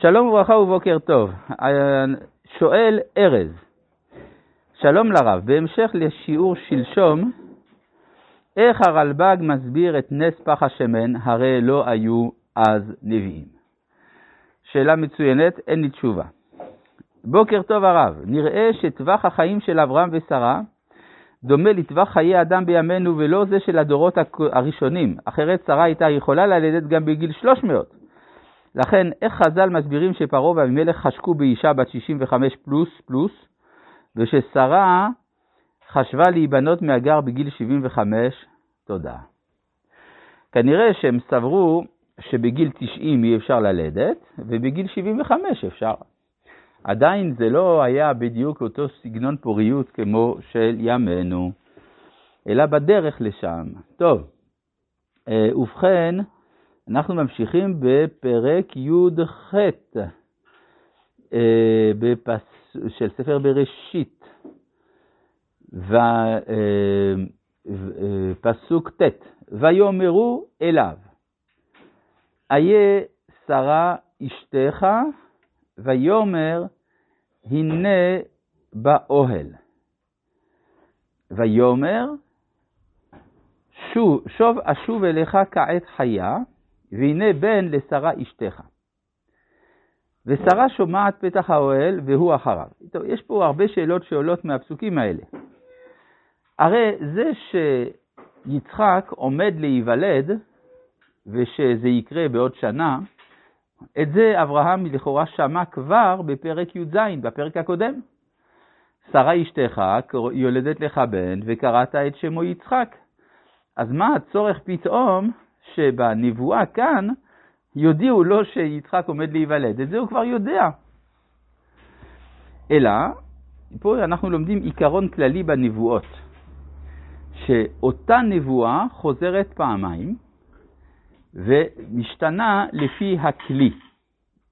שלום וברכה ובוקר טוב. שואל ארז. שלום לרב, בהמשך לשיעור שלשום, איך הרלב"ג מסביר את נס פך השמן, הרי לא היו אז נביאים? שאלה מצוינת, אין לי תשובה. בוקר טוב הרב, נראה שטווח החיים של אברהם ושרה דומה לטווח חיי אדם בימינו ולא זה של הדורות הראשונים, אחרת שרה הייתה יכולה ללדת גם בגיל 300. לכן, איך חז"ל מסבירים שפרעה והמלך חשקו באישה בת 65 פלוס, וששרה חשבה להיבנות מהגר בגיל 75, תודה. כנראה שהם סברו שבגיל 90 אי אפשר ללדת, ובגיל 75 אפשר. עדיין זה לא היה בדיוק אותו סגנון פוריות כמו של ימינו, אלא בדרך לשם. טוב, ובכן, אנחנו ממשיכים בפרק י"ח של ספר בראשית, פסוק ט', ויאמרו אליו, איה שרה אשתך, ויאמר הנה באוהל, ויאמר שוב אשוב אליך כעת חיה, והנה בן לשרה אשתך. ושרה שומעת פתח האוהל והוא אחריו. טוב, יש פה הרבה שאלות שעולות מהפסוקים האלה. הרי זה שיצחק עומד להיוולד, ושזה יקרה בעוד שנה, את זה אברהם לכאורה שמע כבר בפרק י"ז, בפרק הקודם. שרה אשתך יולדת לך בן וקראת את שמו יצחק. אז מה הצורך פתאום שבנבואה כאן יודיעו לו שיצחק עומד להיוולד? את זה הוא כבר יודע. אלא, פה אנחנו לומדים עיקרון כללי בנבואות, שאותה נבואה חוזרת פעמיים, ומשתנה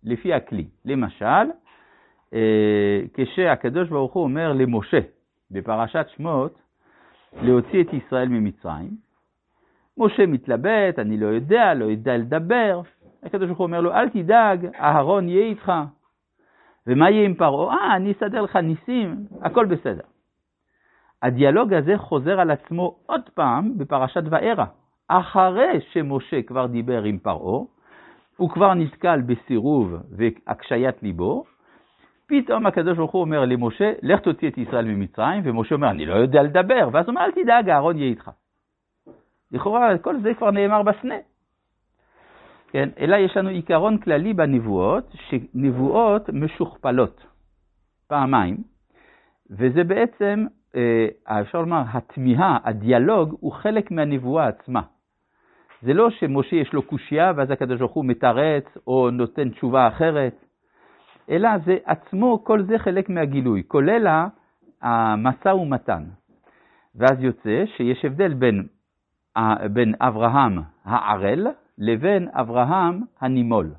לפי הכלי. למשל, כשהקדוש ברוך הוא אומר למשה, בפרשת שמות, להוציא את ישראל ממצרים, משה מתלבט, אני לא יודע לדבר. הקדוש ברוך הוא אומר לו, אל תדאג, אהרון יהיה איתך. ומה יהיה עם פרעה? אני אסדר לך ניסים, הכל בסדר. הדיאלוג הזה חוזר על עצמו עוד פעם בפרשת וארא. אחרי שמשה כבר דיבר עם פרעה, הוא כבר נתקל בסירוב והקשיית ליבו, פתאום הקדוש ברוך הוא אומר למשה, לך תוציא את ישראל ממצרים, ומשה אומר, אני לא יודע לדבר, ואז הוא אומר, אל תדאג, אהרון יהיה איתך. לכאורה, כל זה כבר נאמר בסנה. כן? אלא יש לנו עיקרון כללי בנבואות, שנבואות משוכפלות פעמיים, וזה בעצם, אפשר לומר, התמיהה, הדיאלוג, הוא חלק מהנבואה עצמה. זה לא שמשה יש לו קושיה, ואז הקדוש ברוך הוא מתרץ, או נותן תשובה אחרת, אלא זה עצמו, כל זה חלק מהגילוי, כולל המשא ומתן. ואז יוצא שיש הבדל בין אברהם הערל לבין אברהם הנימול.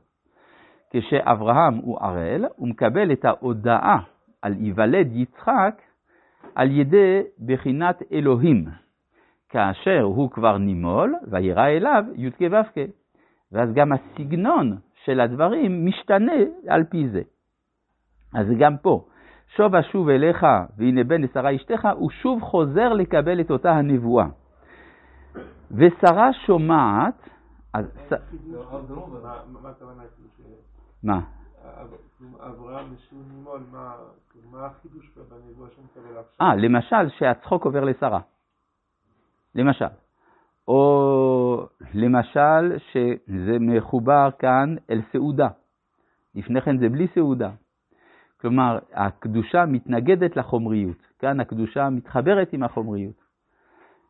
כשאברהם הוא ערל, הוא מקבל את ההודעה על יוולד יצחק על ידי בחינת אלוהים. כאשר הוא כבר נימול, וירא אליו יודקה ובקה. ואז גם הסגנון של הדברים משתנה על פי זה. אז גם פה, שוב אשוב אליך והנה בן לשרה אשתך, הוא שוב חוזר לקבל את אותה הנבואה. ושרה שומעת, אז... מה? אברהם ושהוא נימול, מה החידוש בנבואה שמקבל עכשיו? למשל, שהצחוק עובר לשרה. למשל. או למשל, שזה מחובר כאן אל סעודה. לפני כן זה בלי סעודה. כלומר, הקדושה מתנגדת לחומריות. כאן הקדושה מתחברת עם החומריות.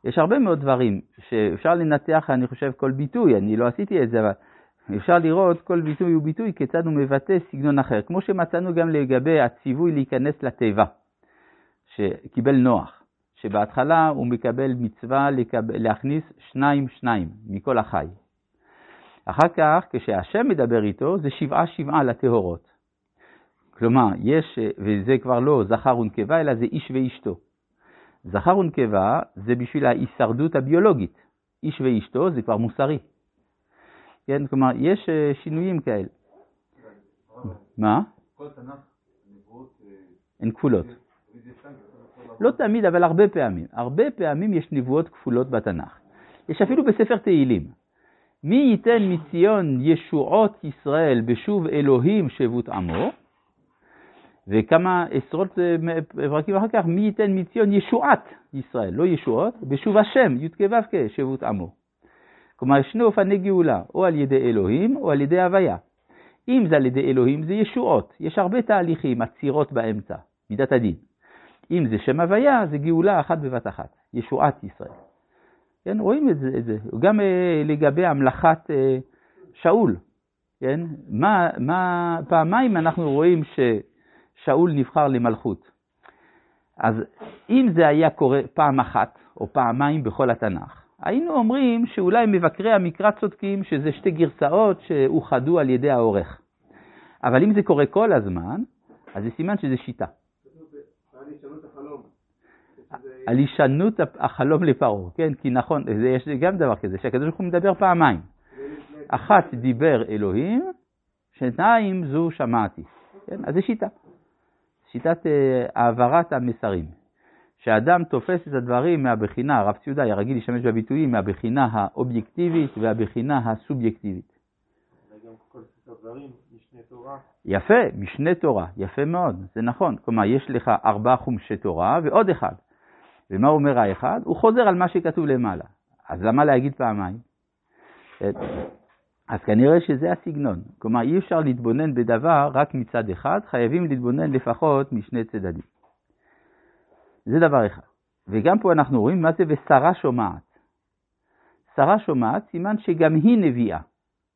יש הרבה מאוד דברים שאפשר לנתח, אני חושב, כל ביטוי, אני לא עשיתי את זה, אבל אפשר לראות כל ביטוי הוא ביטוי כיצד הוא מבטא סגנון אחר. כמו שמצאנו גם לגבי הציווי להיכנס לתיבה, שקיבל נוח, שבהתחלה הוא מקבל מצווה להכניס 2-2 מכל החי. אחר כך, כשהשם מדבר איתו, זה 7-7 לתהורות. כלומר, יש, וזה כבר לא זכר ונקבה, אלא זה איש ואשתו. זכר ונקבה זה בשביל ההישרדות הביולוגית. איש ואשתו זה כבר מוסרי. כן, כלומר, יש שינויים כאלה. מה? כל תנ"ך נבואות... אין כפולות. לא תמיד, אבל הרבה פעמים. הרבה פעמים יש נבואות כפולות בתנ"ך. יש אפילו בספר תהילים. מי ייתן מציון ישועות ישראל בשוב אלוהים שבות עמו, וכמה עשרות פרקים אחר כך, מי ייתן מציון ישועת ישראל, לא ישועות, בשוב השם, י"ו שבות עמו. כלומר, שני אופני גאולה, או על ידי אלוהים או על ידי הוויה. אם זה על ידי אלוהים זה ישועות, יש הרבה תהליכים, עצירות באמצע, מידת הדין. אם זה שם הוויה, זה גאולה אחת בבת אחת, ישועת ישראל. כן, רואים את זה, גם לגבי המלאכת שאול. כן, מה פעמיים אנחנו רואים ששאול נבחר למלכות. אז אם זה היה קורה פעם אחת או פעמיים בכל התנ"ך, היינו אומרים שאולי מבקרי המקרא צודקים שזה שתי גרסאות שאוחדו על ידי העורך. אבל אם זה קורה כל הזמן, אז זה סימן שזה שיטה. על הישנות החלום. על הישנות החלום לפרעה, כן? כי נכון, יש גם דבר כזה, שהקדוש ברוך הוא מדבר פעמיים. אחת דיבר אלוהים, שניים זו שמעתי. כן? אז זה שיטה. שיטת העברת המסרים. שאדם תופס את הדברים מהבחינה, הרב ציודה היה רגיל להשתמש בביטויים, מהבחינה האובייקטיבית והבחינה הסובייקטיבית. וגם כל הדברים, משנה תורה. יפה, משנה תורה, יפה מאוד, זה נכון. כלומר, יש לך 4 חומשי תורה ועוד אחד. ומה אומר האחד? הוא חוזר על מה שכתוב למעלה. אז למה להגיד פעמיים? אז כנראה שזה הסגנון. כלומר, אי אפשר להתבונן בדבר רק מצד אחד, חייבים להתבונן לפחות משני צדדים. זה דבר אחד. וגם פה אנחנו רואים מה זה ושרה שומעת. שרה שומעת סימן שגם היא נביאה,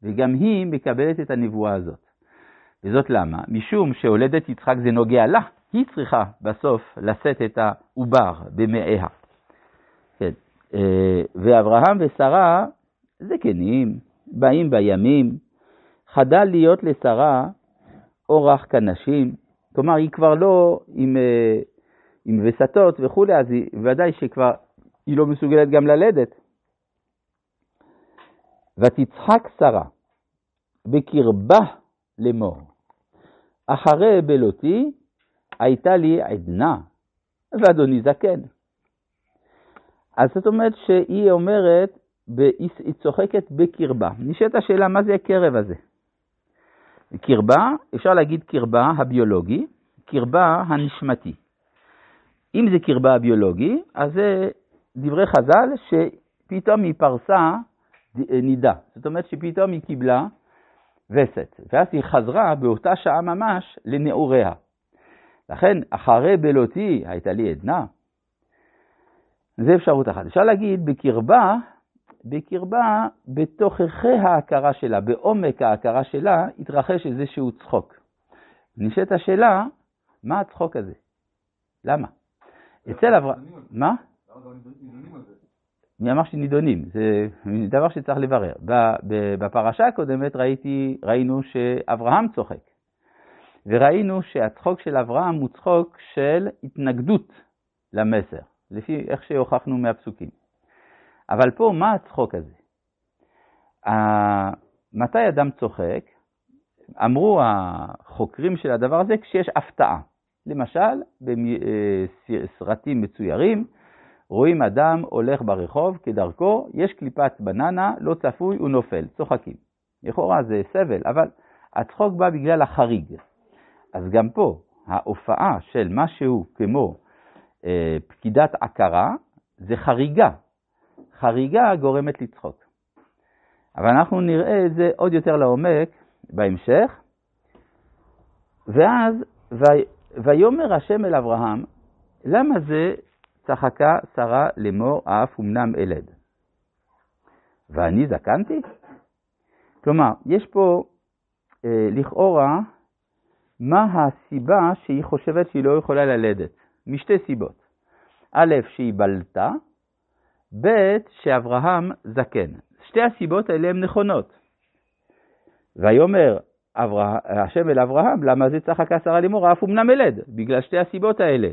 וגם היא מקבלת את הנבואה הזאת. וזאת למה? משום שהולדת יצחק זה נוגע לה, היא צריכה בסוף לשאת את העובר במאיה. כן. ואברהם ושרה זה כנים, באים בימים, חדל להיות לשרה אורח כנשים, כלומר היא כבר לא עם וסתות וכולי, אז היא ודאי שכבר היא לא מסוגלת גם ללדת. ותצחק שרה בקרבה לאמור, אחרי בלותי הייתה לי עדנה ואדוני זקן. אז זאת אומרת שהיא אומרת, היא צוחקת בקרבה. נשאלת השאלה מה זה הקרב הזה? קרבה, אפשר להגיד קרבה הביולוגי, קרבה הנשמתי. אם זה קרבה הביולוגי, אז זה דברי חז"ל שפתאום היא פרסה נידה. זאת אומרת שפתאום היא קיבלה וסת. ואז היא חזרה באותה שעה ממש לנעוריה. לכן, אחרי בלותי הייתה לי עדנה. זה אפשרות אחת. אפשר להגיד, בקרבה, בתוככי ההכרה שלה, בעומק ההכרה שלה, התרחש איזשהו צחוק. נשאלת השאלה, מה הצחוק הזה? למה? אצל אברהם, מה? מי אמר שנידונים? זה דבר שצריך לברר. בפרשה הקודמת ראינו שאברהם צוחק. וראינו שהצחוק של אברהם הוא צחוק של התנגדות למסר, לפי איך שהוכחנו מהפסוקים. אבל פה מה הצחוק הזה? מתי אדם צוחק? אמרו החוקרים של הדבר הזה כשיש הפתעה. למשל, בסרטים מצוירים, רואים אדם הולך ברחוב, כדרכו, יש קליפת בננה, לא צפוי, הוא נופל, צוחקים. לכאורה זה סבל, אבל הצחוק בא בגלל החריג. אז גם פה, ההופעה של משהו כמו פקידת הכרה, זה חריגה. חריגה גורמת לצחוק. אבל אנחנו נראה את זה עוד יותר לעומק בהמשך. ואז, ויאמר השם אל אברהם, למה זה צחקה שרה לאמור אף אמנם אלד? ואני זקנתי? כלומר, יש פה לכאורה מה הסיבה שהיא חושבת שהיא לא יכולה ללדת. משתי סיבות. א', שהיא בלתה, ב', שאברהם זקן. שתי הסיבות האלה הן נכונות. ויאמר השם אל אברהם, למה זה צחקה שרה לאמור אף אמנם אלד? בגלל שתי הסיבות האלה.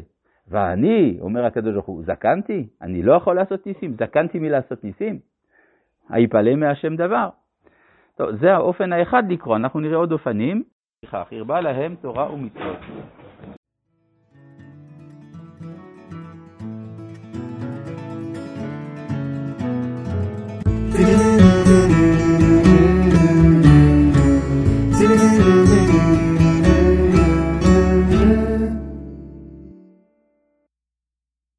ואני, אומר הקדוש ברוך הוא, זקנתי? אני לא יכול לעשות ניסים, זקנתי מלעשות ניסים? היפלא מהשם דבר. טוב, זה האופן האחד לקרוא, אנחנו נראה עוד אופנים. כך הרבה להם תורה ומצוות.